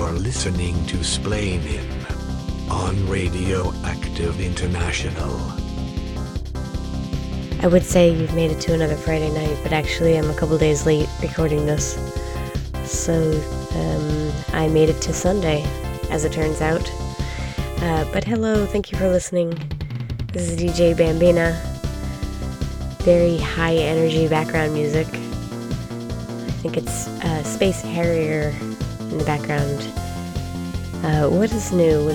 You're listening to Splainin' on Radio Active International. I would say you've made it to another Friday night, but actually I'm a couple days late recording this. So I made it to Sunday, as it turns out. But hello, thank you for listening. This is DJ Bambina. Very high energy background music. I think it's Space Harrier in the background. What is new?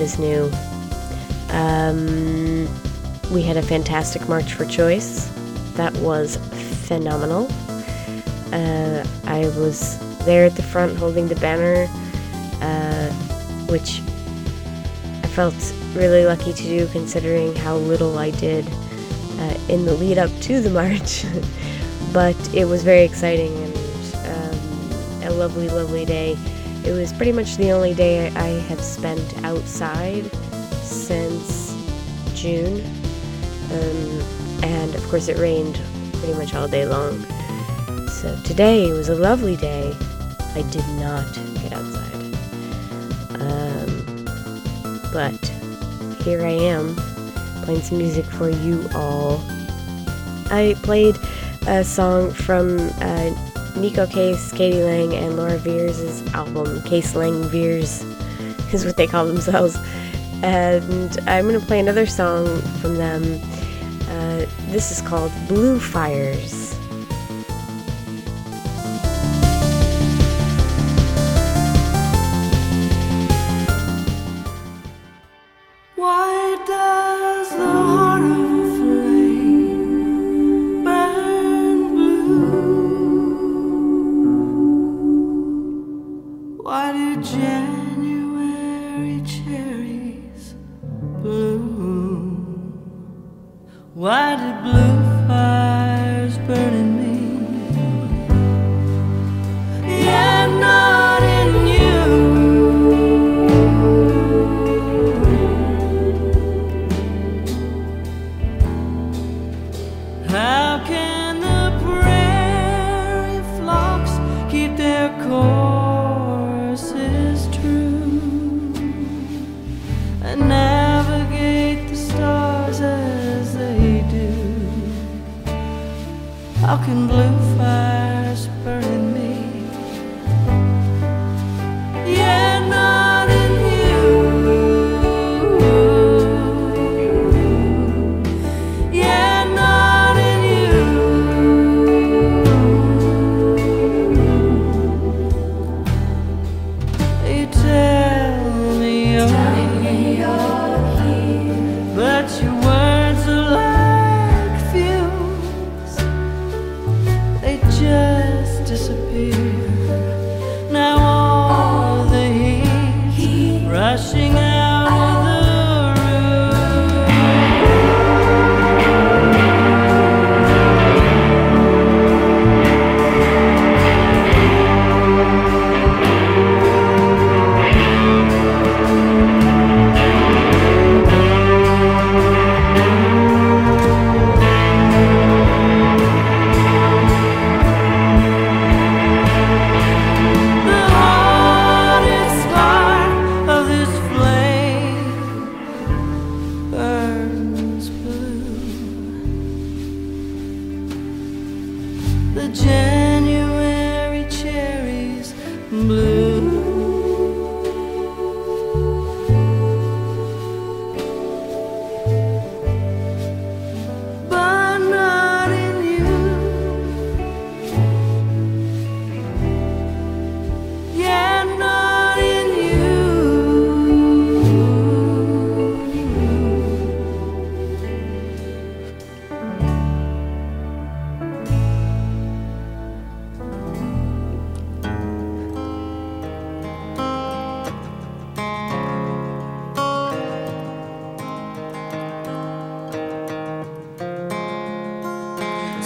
We had a fantastic March for Choice. That was phenomenal. I was there at the front holding the banner, which I felt really lucky to do considering how little I did in the lead up to the march. But it was very exciting and a lovely, lovely day. It was pretty much the only day I have spent outside since June. And of course it rained pretty much all day long. So today was a lovely day. I did not get outside. But here I am, playing some music for you all. I played a song from Neko Case, k.d. Lang, and Laura Veirs' album, Case Lang Veirs is what they call themselves. And I'm going to play another song from them. This is called Blue Fires.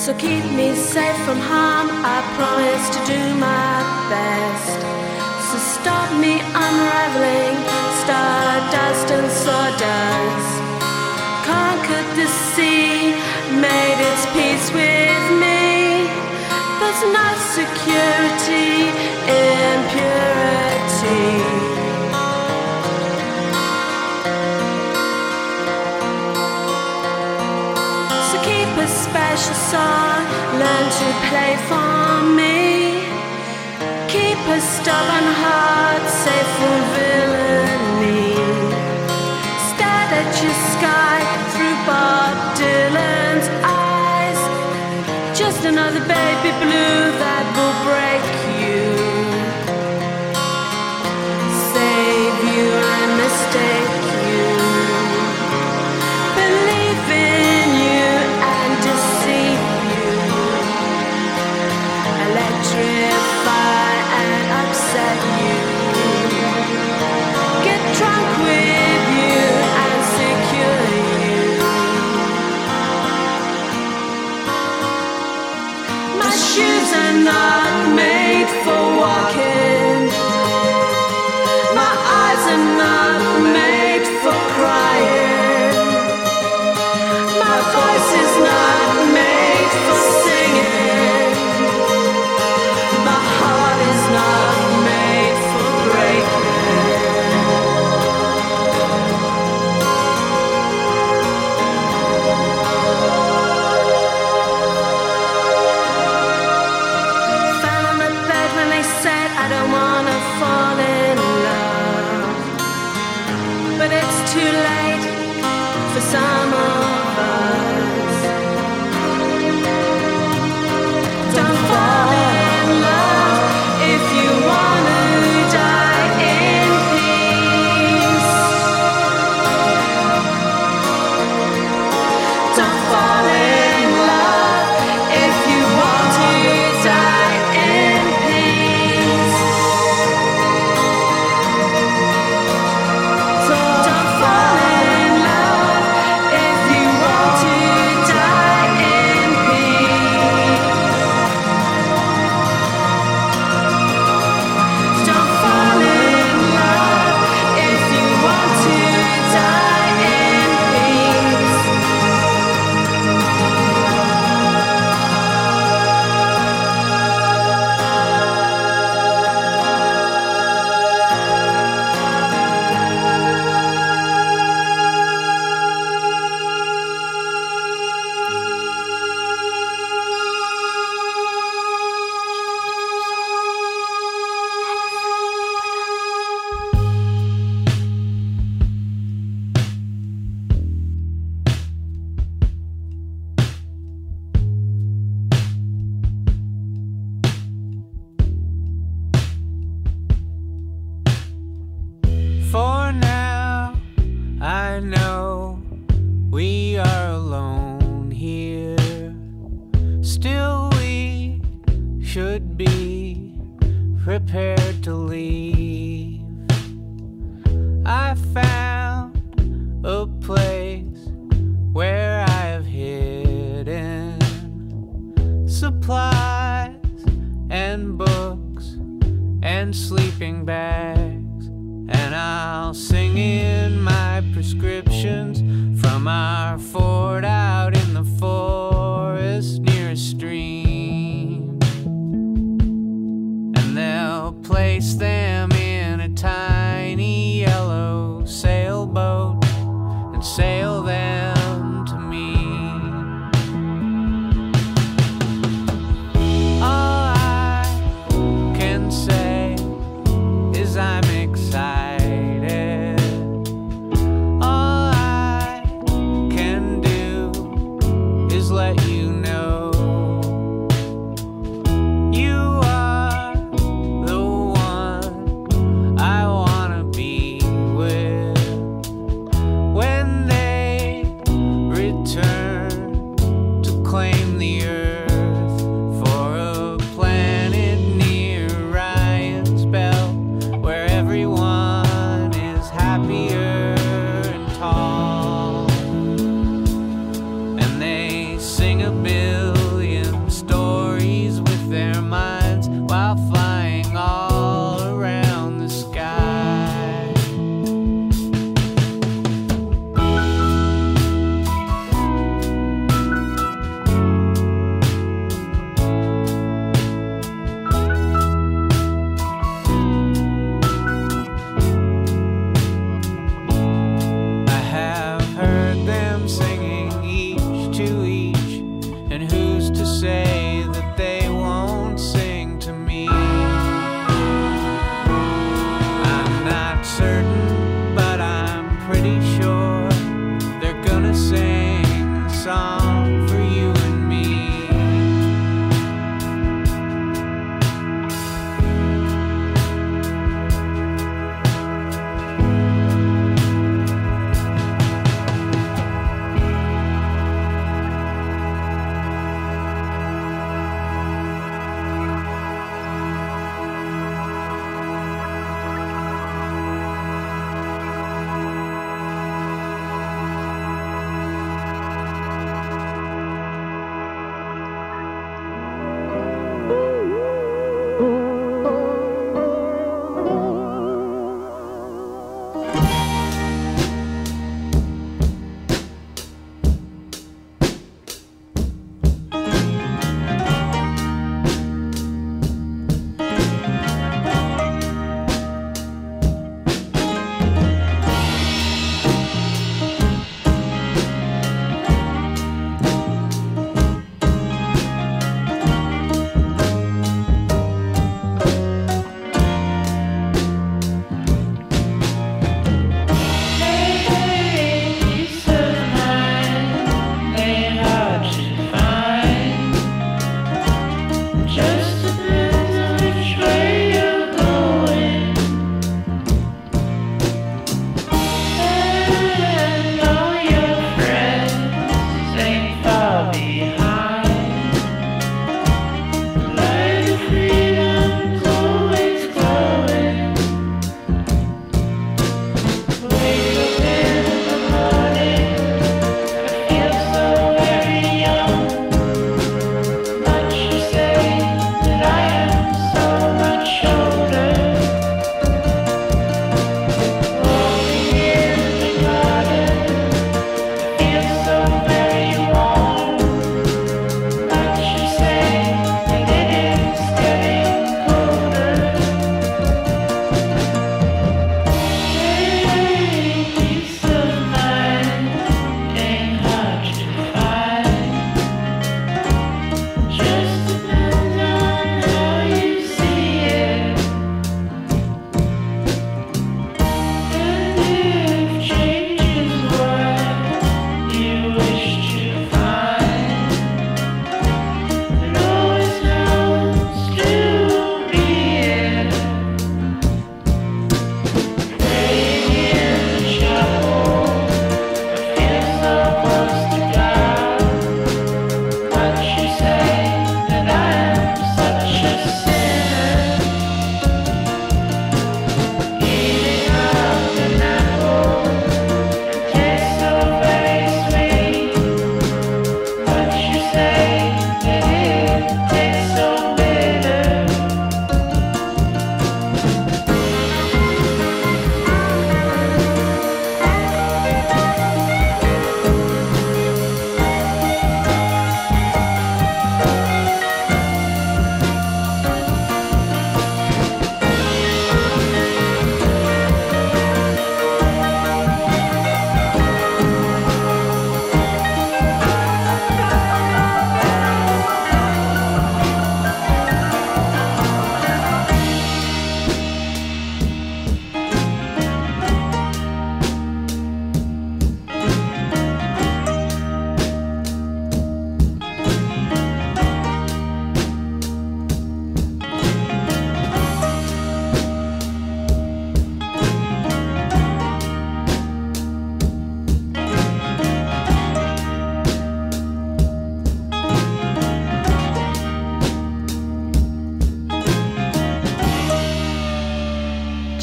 So keep me safe from harm, I promise to do my best. So stop me unraveling stardust and sawdust. Conquered the sea, made its peace with me. There's no security in purity. song, learn to play for me. Keep a stubborn heart safe from villainy. Stared at your sky through Bob Dylan's eyes. Just another baby blue that will break you. Save you and mistake. Not made for walking. My eyes are not made for crying. My voice is not made for singing. My heart is not made for breaking. It's too late for some of us. Don't fall in love if you want to die in peace. Don't fall in love if you want to die in peace. For now, I know we are alone here. Still, we should be prepared to leave. I found a place where I've hidden supplies and books and sleeping bags. And I'll sing in my prescriptions from our fort out in the forest near a stream. And they'll place them in a tiny yellow sailboat and sail them to me. All I can say is I'm excited. All I can do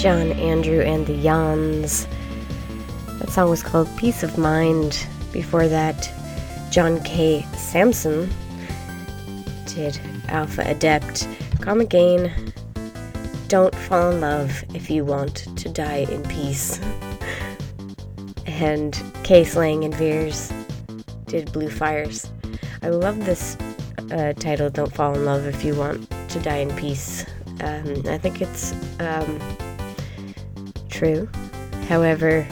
John, Andrew, and the Yawns. That song was called Peace of Mind. Before that, John K. Samson did Alpha Adept, Come Again, Don't Fall in Love if You Want to Die in Peace. And Case Lang Veirs did Blue Fires. I love this title, Don't Fall in Love if You Want to Die in Peace. I think it's true. However,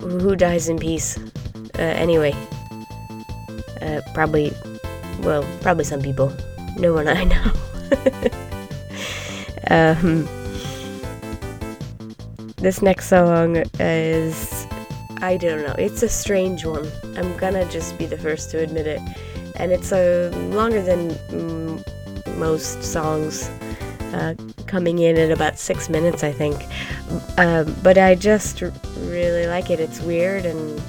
who dies in peace? Anyway, probably some people. No one I know. This next song is, I don't know, it's a strange one. I'm gonna just be the first to admit it. And it's longer than most songs, coming in at about 6 minutes, I think. But I just really like it. It's weird and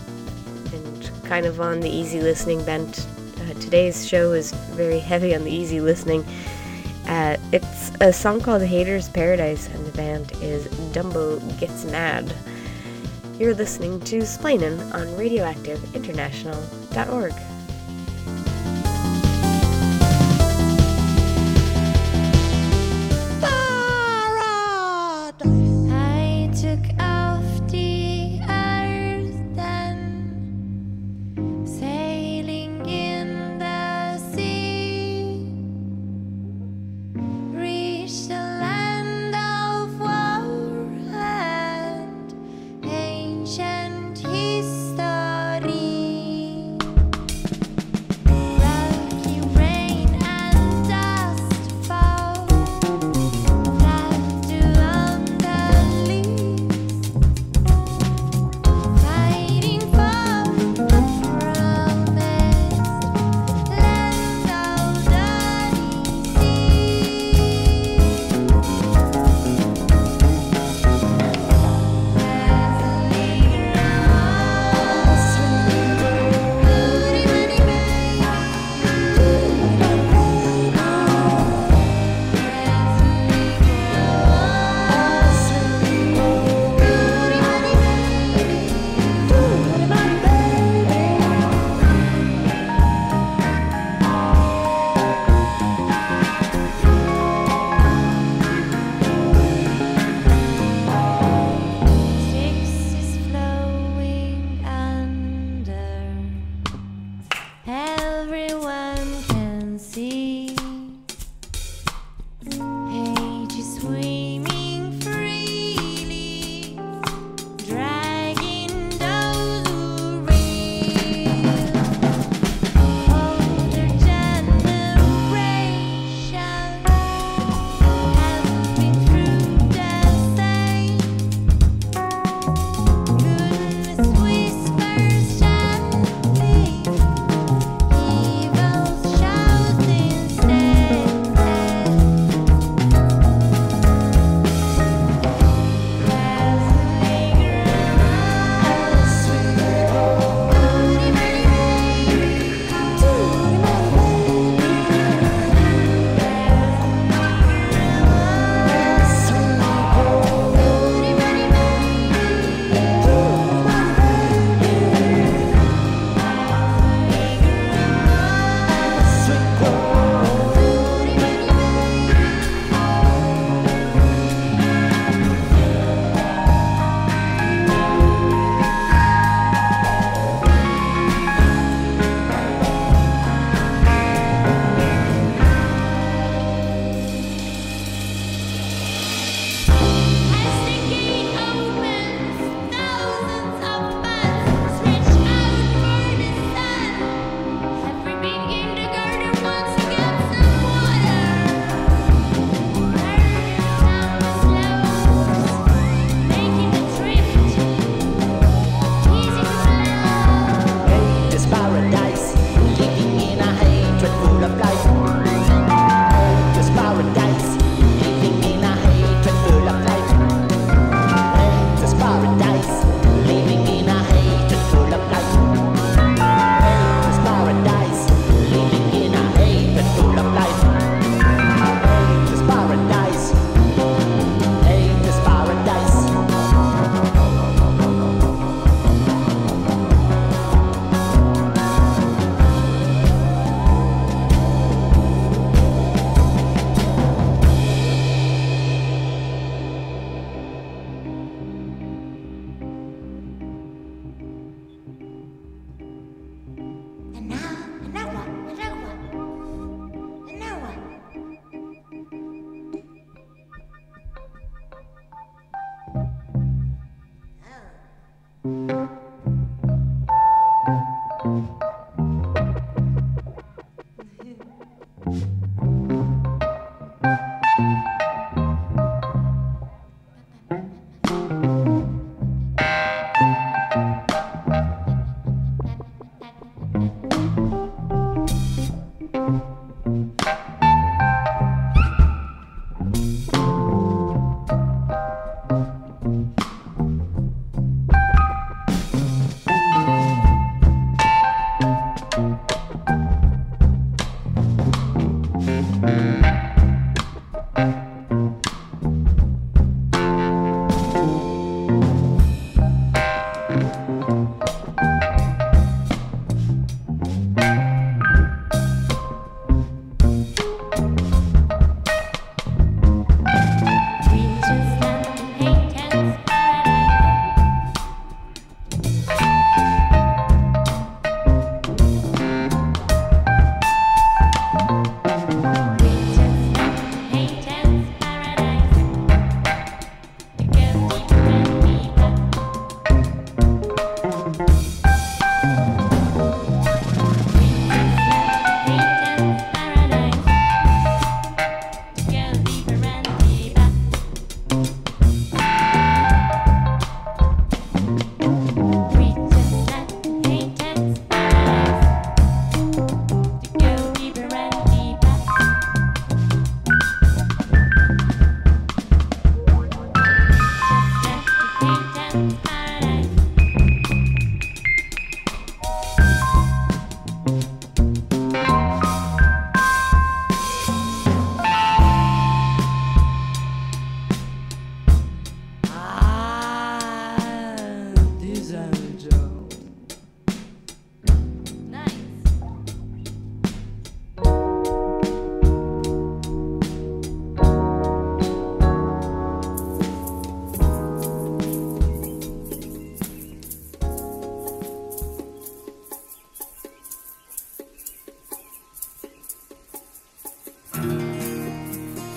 kind of on the easy listening bent. Today's show is very heavy on the easy listening. It's a song called Hater's Paradise, and the band is Dumbo Gets Mad. You're listening to Splainin' on radioactiveinternational.org.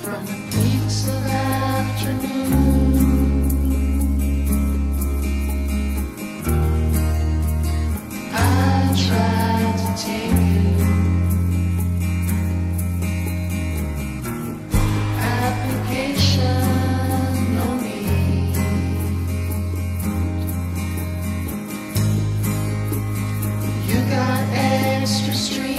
from the peaks of afternoon. I tried to take you. Application no need. You got extra stream.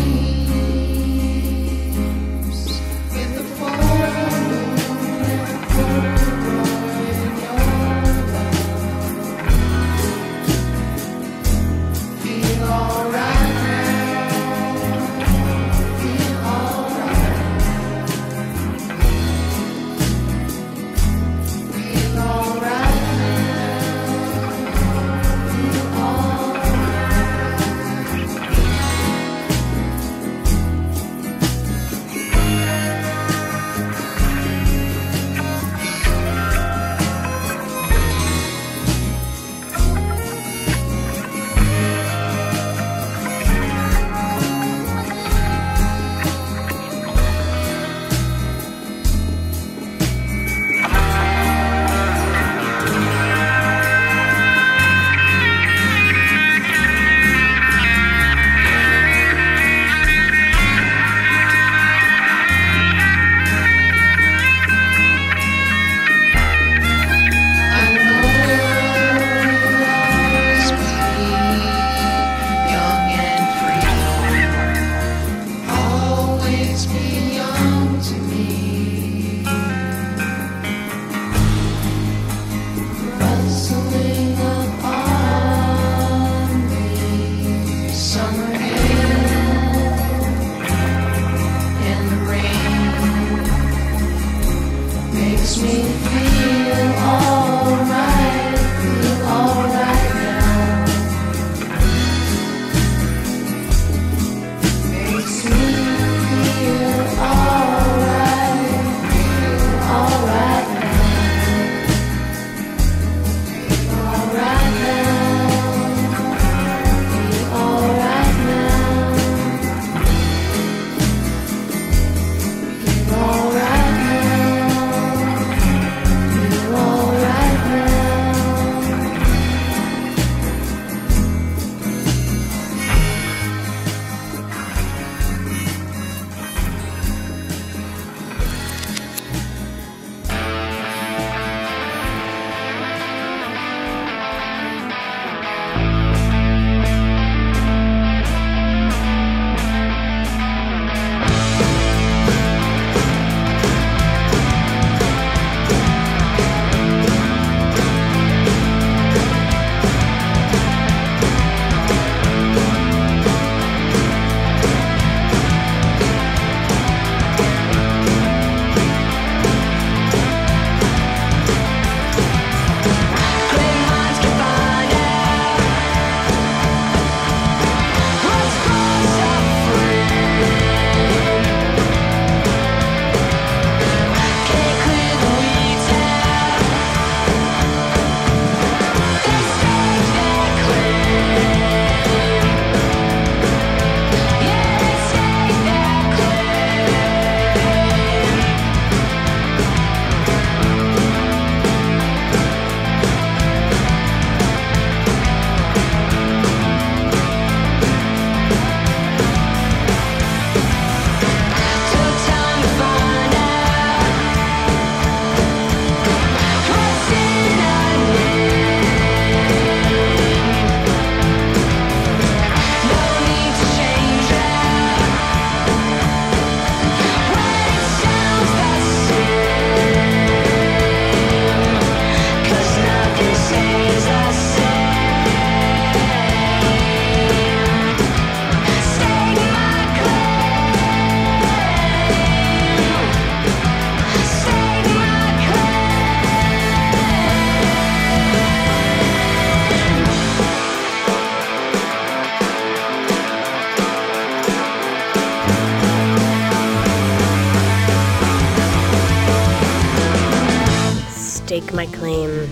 My claim.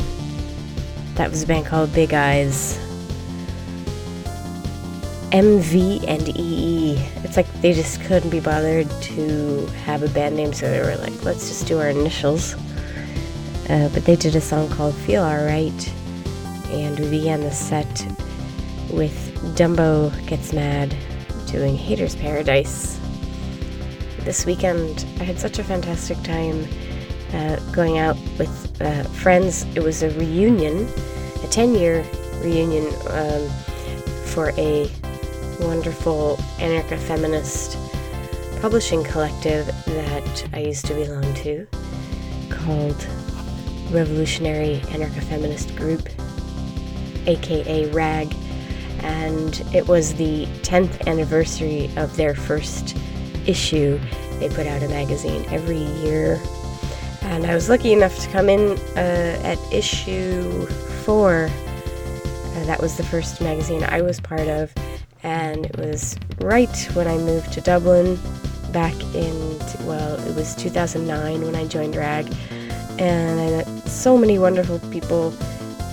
That was a band called Big Eyes. MV and EE. It's like they just couldn't be bothered to have a band name, so they were like, let's just do our initials. But they did a song called Feel Alright, and we began the set with Dumbo Gets Mad doing Hater's Paradise. This weekend, I had such a fantastic time going out with friends. It was a reunion, a 10-year reunion for a wonderful anarcho-feminist publishing collective that I used to belong to called Revolutionary Anarcho-Feminist Group, aka RAG, and it was the 10th anniversary of their first issue. They put out a magazine every year, and I was lucky enough to come in at issue 4. That was the first magazine I was part of, and it was right when I moved to Dublin back in, well, it was 2009 when I joined RAG, and I met so many wonderful people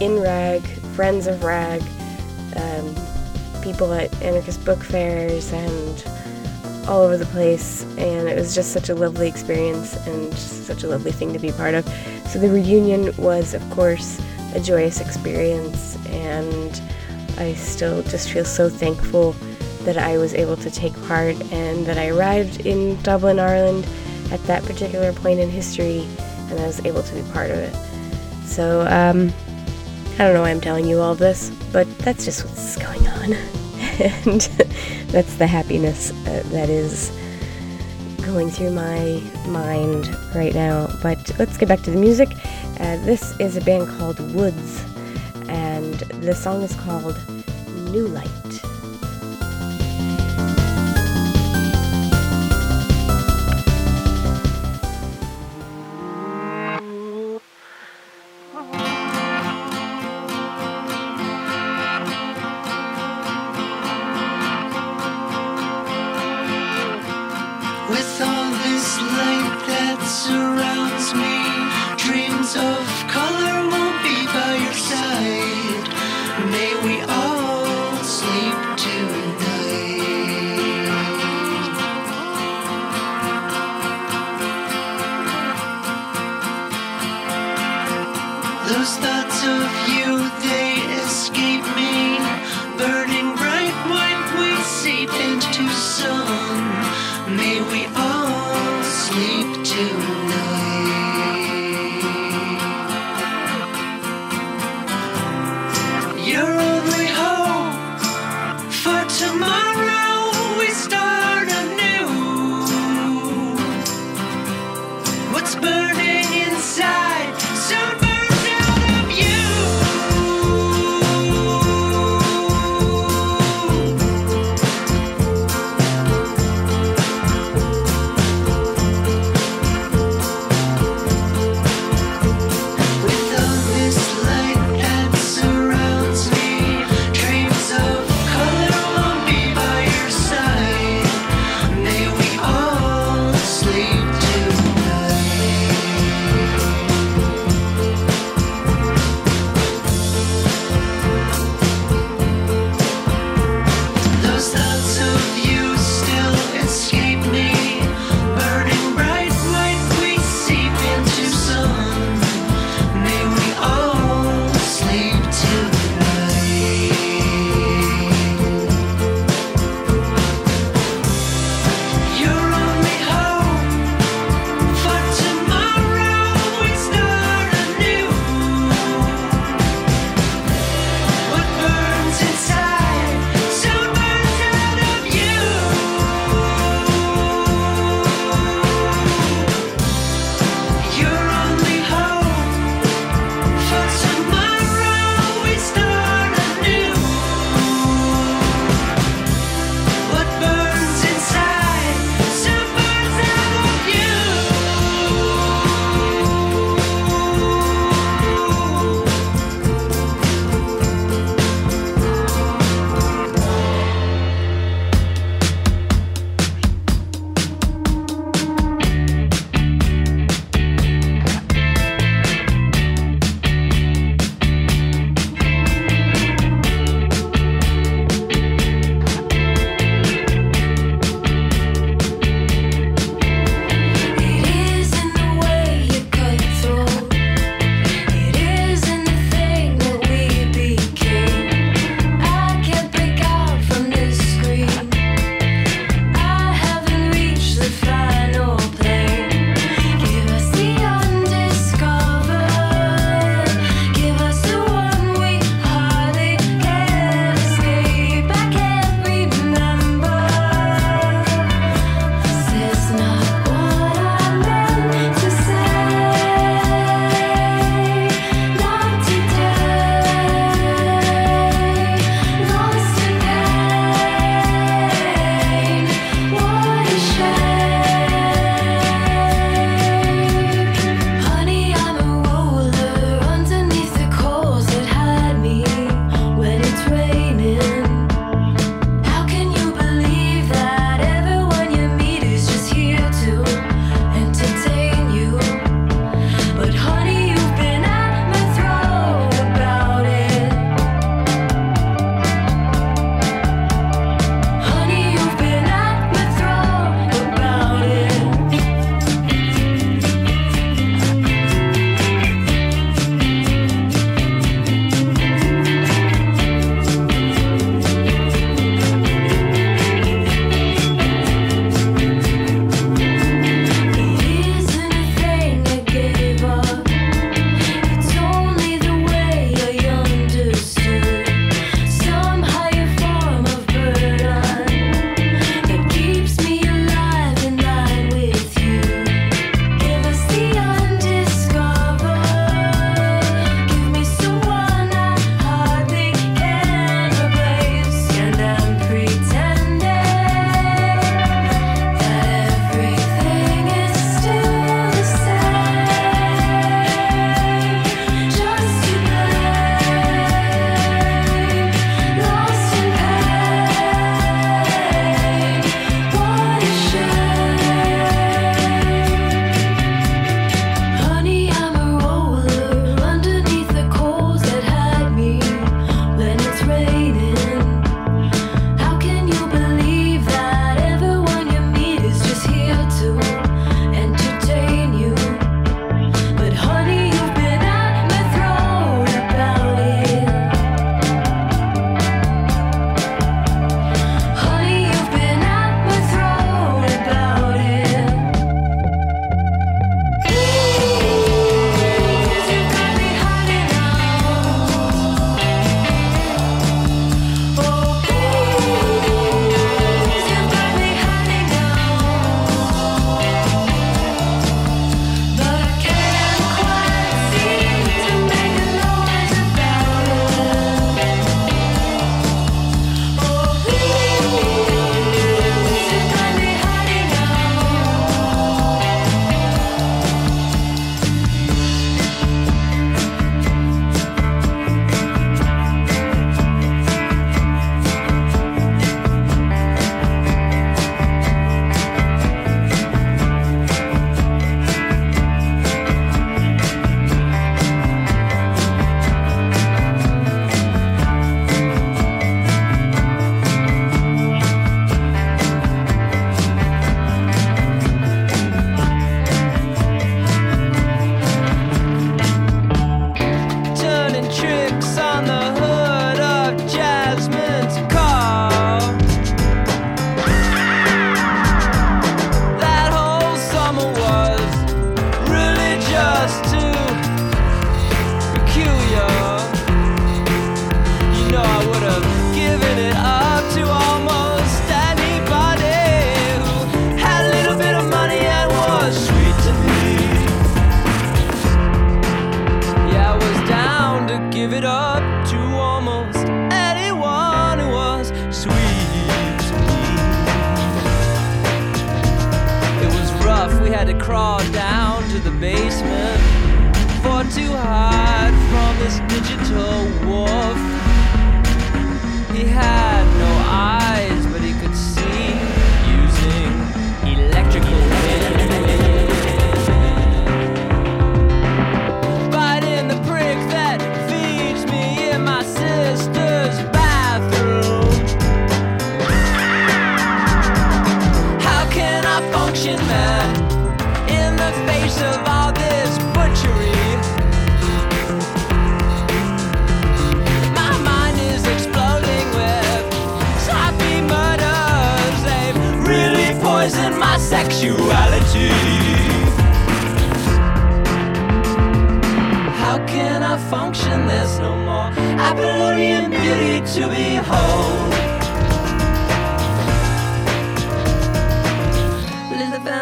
in RAG, friends of RAG, people at anarchist book fairs and all over the place, and it was just such a lovely experience and such a lovely thing to be part of. So the reunion was, of course, a joyous experience, and I still just feel so thankful that I was able to take part and that I arrived in Dublin, Ireland at that particular point in history, and I was able to be part of it. So, I don't know why I'm telling you all this, but that's just what's going on. And that's the happiness that is going through my mind right now. But let's get back to the music. This is a band called Woods, and the song is called New Light. Burning inside, so burn out of you. crawl down to the basement, far too hard from this digital wharf. He had no eyes, but he could see using electrical wind. Bite in the brick that feeds me in my sister's bathroom. Function man in the face of all this butchery. My mind is exploding with sloppy murders. They've really poisoned my sexuality. How can I function? There's no more Apollonian beauty to behold.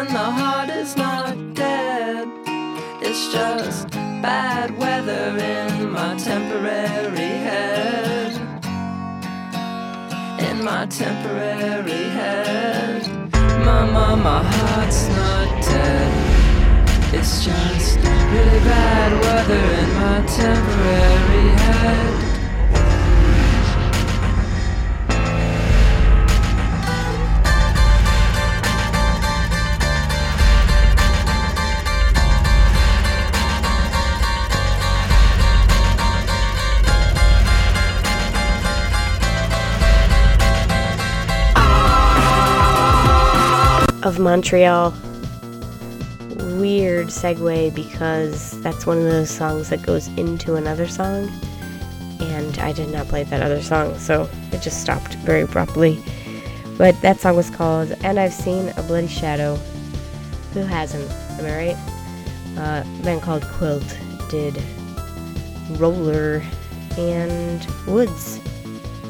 And the heart is not dead. It's just bad weather in my temporary head. In my temporary head. Mama, my heart's not dead. It's just really bad weather in my temporary head. Of Montreal. Weird segue, because that's one of those songs that goes into another song, and I did not play that other song, so it just stopped very abruptly. But that song was called And I've Seen a Bloody Shadow. Who hasn't? Am I right? A band called Quilt did Roller, and Woods.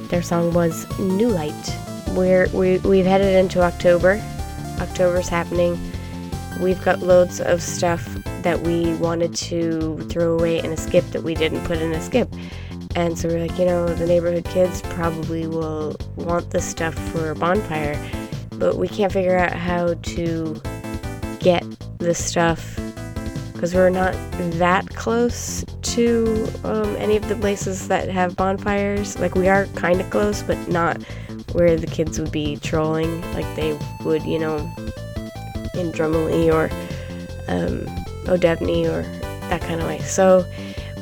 Their song was New Light. We've headed into October. October's happening. We've got loads of stuff that we wanted to throw away in a skip that we didn't put in a skip. And so we're like, you know, the neighborhood kids probably will want this stuff for a bonfire, but we can't figure out how to get the stuff because we're not that close to any of the places that have bonfires. Like, we are kind of close, but not where the kids would be trolling like they would, you know, in Drummley or O'Debney or that kind of way. So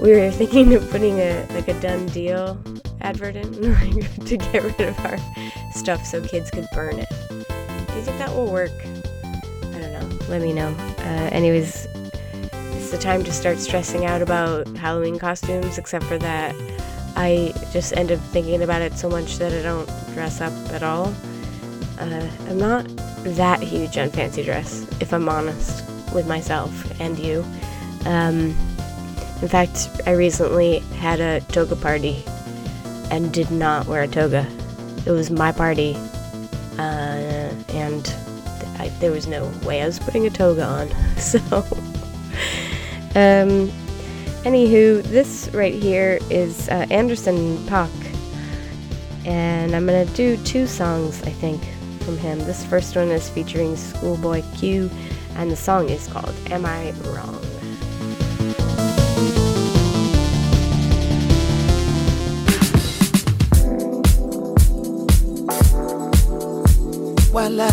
we were thinking of putting a done deal advert in to get rid of our stuff so kids could burn it. Do you think that will work? I don't know. Let me know. Anyways, it's the time to start stressing out about Halloween costumes, except for that I just end up thinking about it so much that I don't dress up at all. I'm not that huge on fancy dress, if I'm honest with myself and you. In fact, I recently had a toga party and did not wear a toga. It was my party, and there was no way I was putting a toga on. So, anywho, this right here is Anderson .Paak, and I'm going to do two songs, I think, from him. This first one is featuring Schoolboy Q, and the song is called Am I Wrong? Voila.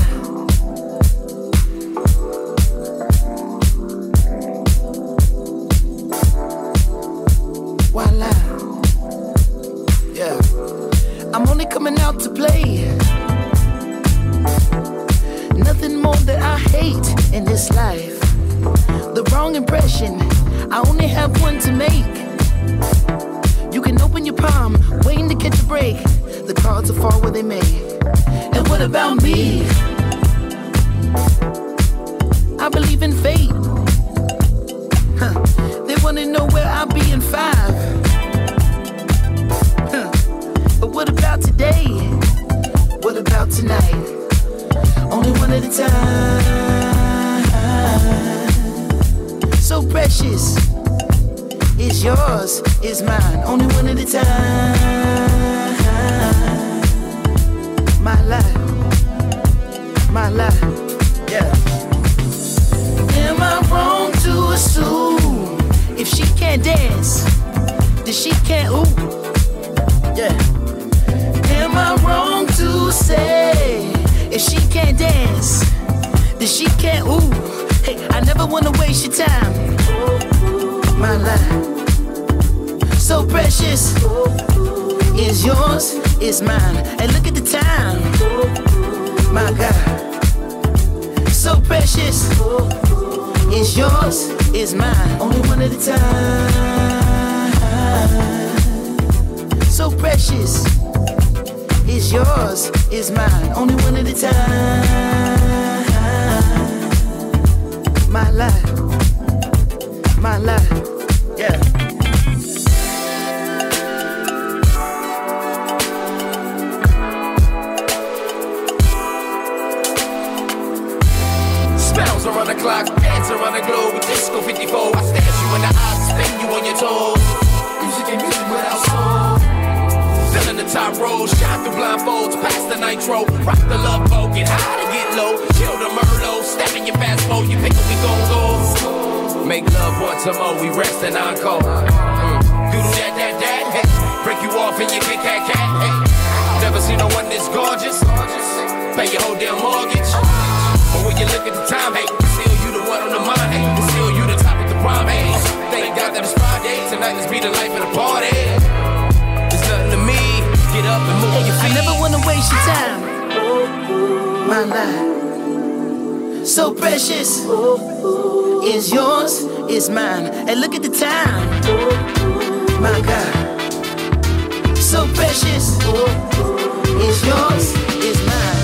My life, yeah. Am not wrong to assume if she can't dance, then she can't ooh. Yeah. Am I wrong to say if she can't dance, then she can't ooh? Hey, I never wanna waste your time. My life, so precious, is yours, is mine. Hey, look at the time. My God, so precious, is yours, is mine. Only one at a time. So precious, is yours, is mine. Only one at a time. My life, my life. Yeah. Around the clock, dance around the globe with disco 54. I stare you in the eyes, spin you on your toes. Music and music without soul. Still in the top row, shot through blindfolds, past the nitro. Rock the love boat, get high to get low. Kill the Merlot, step in your fast mode. You pick up, we gon' go. Make love once a more, we rest and encore. Do that, that, that, hey. Break you off in your big cat, cat, hey. Never seen no one this gorgeous. Pay your whole damn mortgage. But when you look at the time, hey, still you the one on the mind, hey, still you the top of the prime, hey. Thank God that it's Friday, tonight let's be the life of the party. It's nothing to me, get up and move your feet. I never wanna waste your time. My life, so precious, is yours, is mine. Hey, look at the time. My God, so precious, is yours, is mine.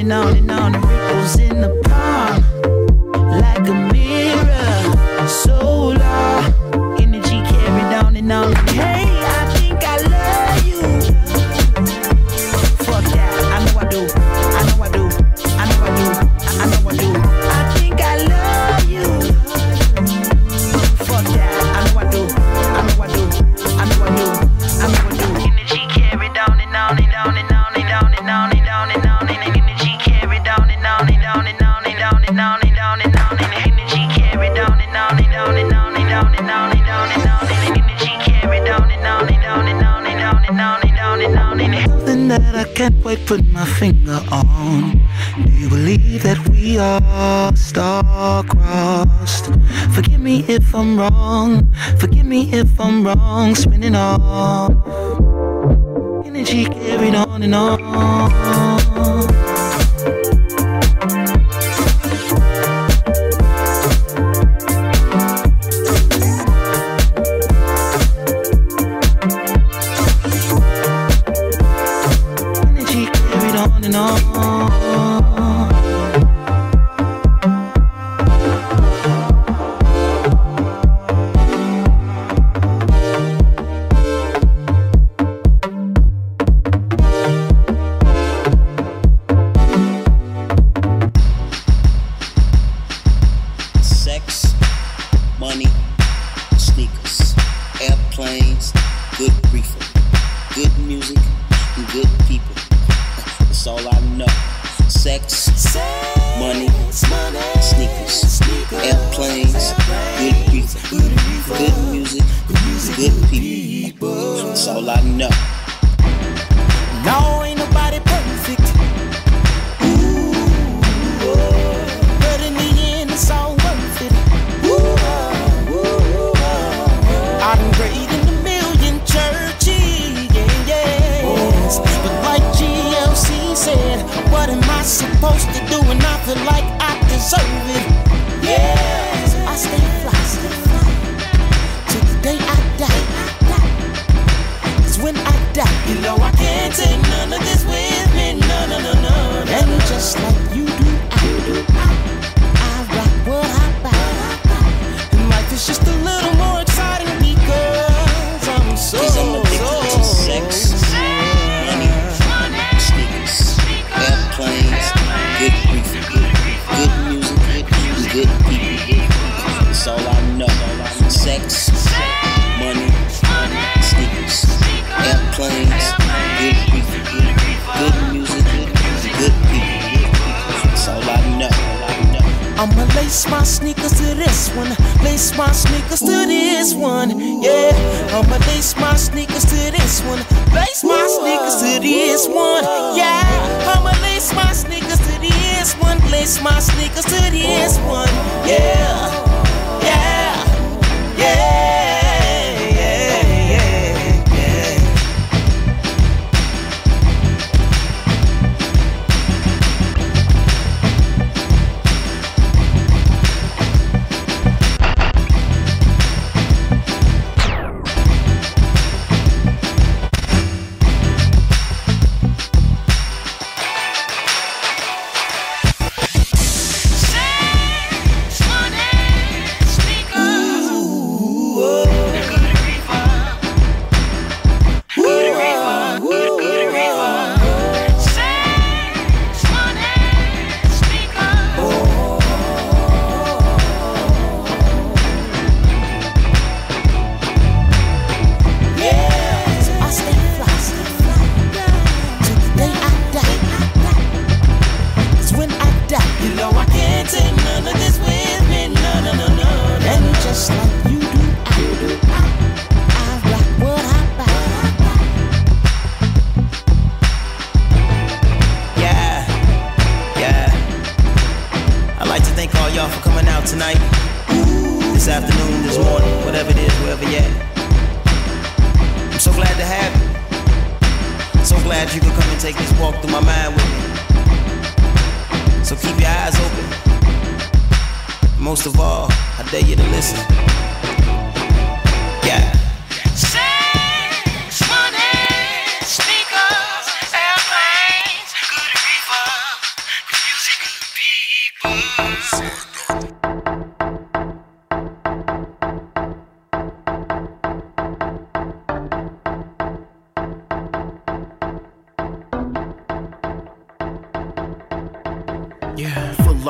No. can't quite put my finger on. Do you believe that we are star-crossed? Forgive me if I'm wrong, forgive me if I'm wrong. Spinning off, energy carried on and on.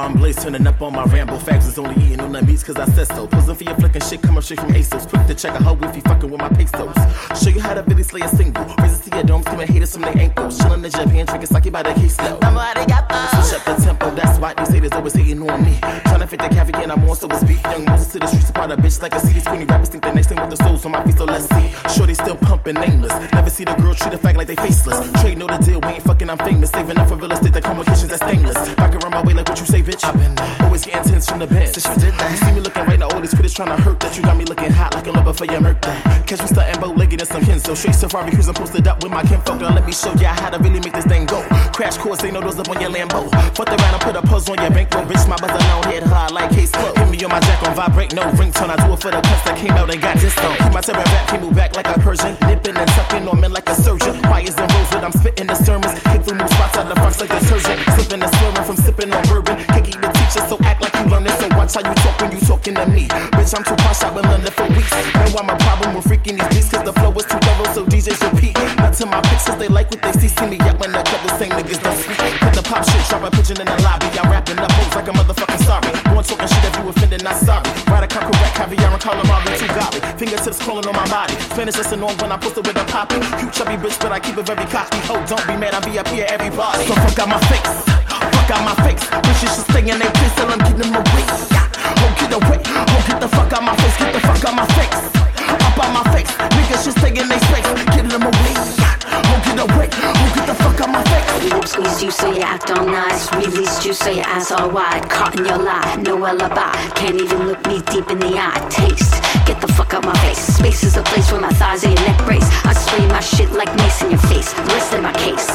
I'm blazed, turning up on my ramble. Fags is only eating on that meats cause I said so. Posing for your flickin' shit, coming straight from ASOS. Quick to check a hoe if you fucking with my pesos. Show you how to really slay a single. Raises to your domes, coming haters from their ankles. Chillin' in Japan, drinking sake by the case low. I'm already got those. Switch up the tempo, that's why these haters always hating on me. Tryna fit the caviar and I'm on, so it's beat. Young Moses to the streets, about a bitch like a CD. Skinny rappers think the next thing with the souls on my feet, so let's see. Shorty still pumping nameless. Never see the girl treat a fact like they faceless. Trade know the deal, we ain't fucking, I'm famous. Saving up for real estate, the complications that's stainless. I can run my way like what you say, bitch. I've been always getting tense from the bench. Since you did that, you see me looking right now, all these critics trying to hurt that. You got me looking hot like a lover for your murk that. Catch me starting bow-legged and some Kenzo. Straight Safari cruising posted up with my kinfolk. Now let me show ya how to really make this thing go. Crash course, ain't no doors up on your Lambo. Fuck around and put a puzzle on your bankroll. Bitch, my buzzer down, head high like case flow. Hit me on my jack on vibrate, no ringtone. I do it for the cuffs that came out and got this on. My terror rap came move back like a Persian. Nipping and sucking on men like a surgeon. Fires and rose when I'm spitting the sermons. Hit through new spots out the box like a surgeon. Slipping and swerving from sipping on bourbon. Can't keep the teacher, so act like you learn this. So watch how you talk when you talking to me. Bitch, I'm too posh, I've been learning for weeks. Know why my problem with freaking these beats, cause the flow is too thorough, so DJs repeat. Not to my pictures, they like what they see me out when I cut the same niggas don't speak. Put the pop shit, drop a pigeon in the lobby. I'm rapping up hoes like a motherfucking sorry. One talking shit if you offended, not sorry. Ride a cock, correct, caviar and Colorado, too godly. Fingertips crawling on my body. Spanish lesson on when I post it with a poppy. You chubby bitch, but I keep it very cocky. Oh, don't be mad, I be up here everybody. So fuck out my face, fuck out my face. Bitches should stay in their place till I'm getting them away. Oh, get away, oh, get the fuck out my face, get the fuck out my face. Up out my face, niggas should stay in their space. Get them away, oh, get away, oh, get the fuck out my face. We whoop squeeze you so you act all nice. Release you so your ass all wide. Caught in your lie, no alibi. Can't even look me deep in the eye. Taste, get the fuck out my face. Space is a place where my thighs ain't neck brace. I spray my shit like mace in your face. Listen my case.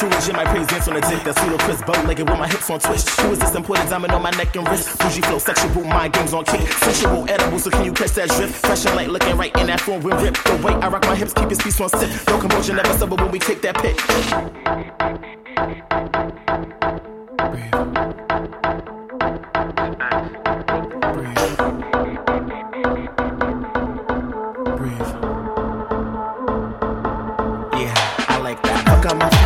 Two in my praise dance on the dick, that's pseudo crisp, bow-legged with my hips on twist. Who is this imported diamond on my neck and wrist? Bougie flow, sexual, mind games on kick. Sensual, edible, so can you catch that drip? Fresh and light, looking right in that form, we rip. The way I rock my hips, keep his piece on sip. No commotion, never suffer when we take that pick. Breathe. Yeah, I like that. Fuck out my face.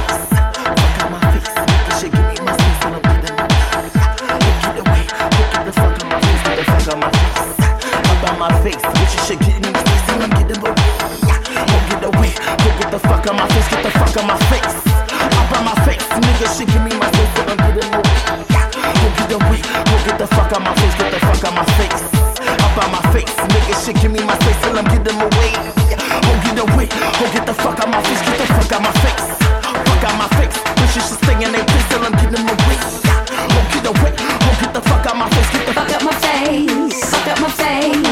Face, bitch, you should get in my face, and I'm getting away. Oh, get away, go get the fuck out my face, get the fuck out my face. Up on my face, nigga, shit, give me my face, but I'm getting away. Oh, get away, go get the fuck out my face, get the fuck out my face. Up on my face, nigga, shit, give me my face, and I'm getting away. Oh, get away, go get the fuck out my face, get the fuck out my face. Fuck out my face, bitch, you should stay in their place, till I'm getting away. Oh, get away, go get the fuck out my face, get the fuck out my face. Fuck out my face.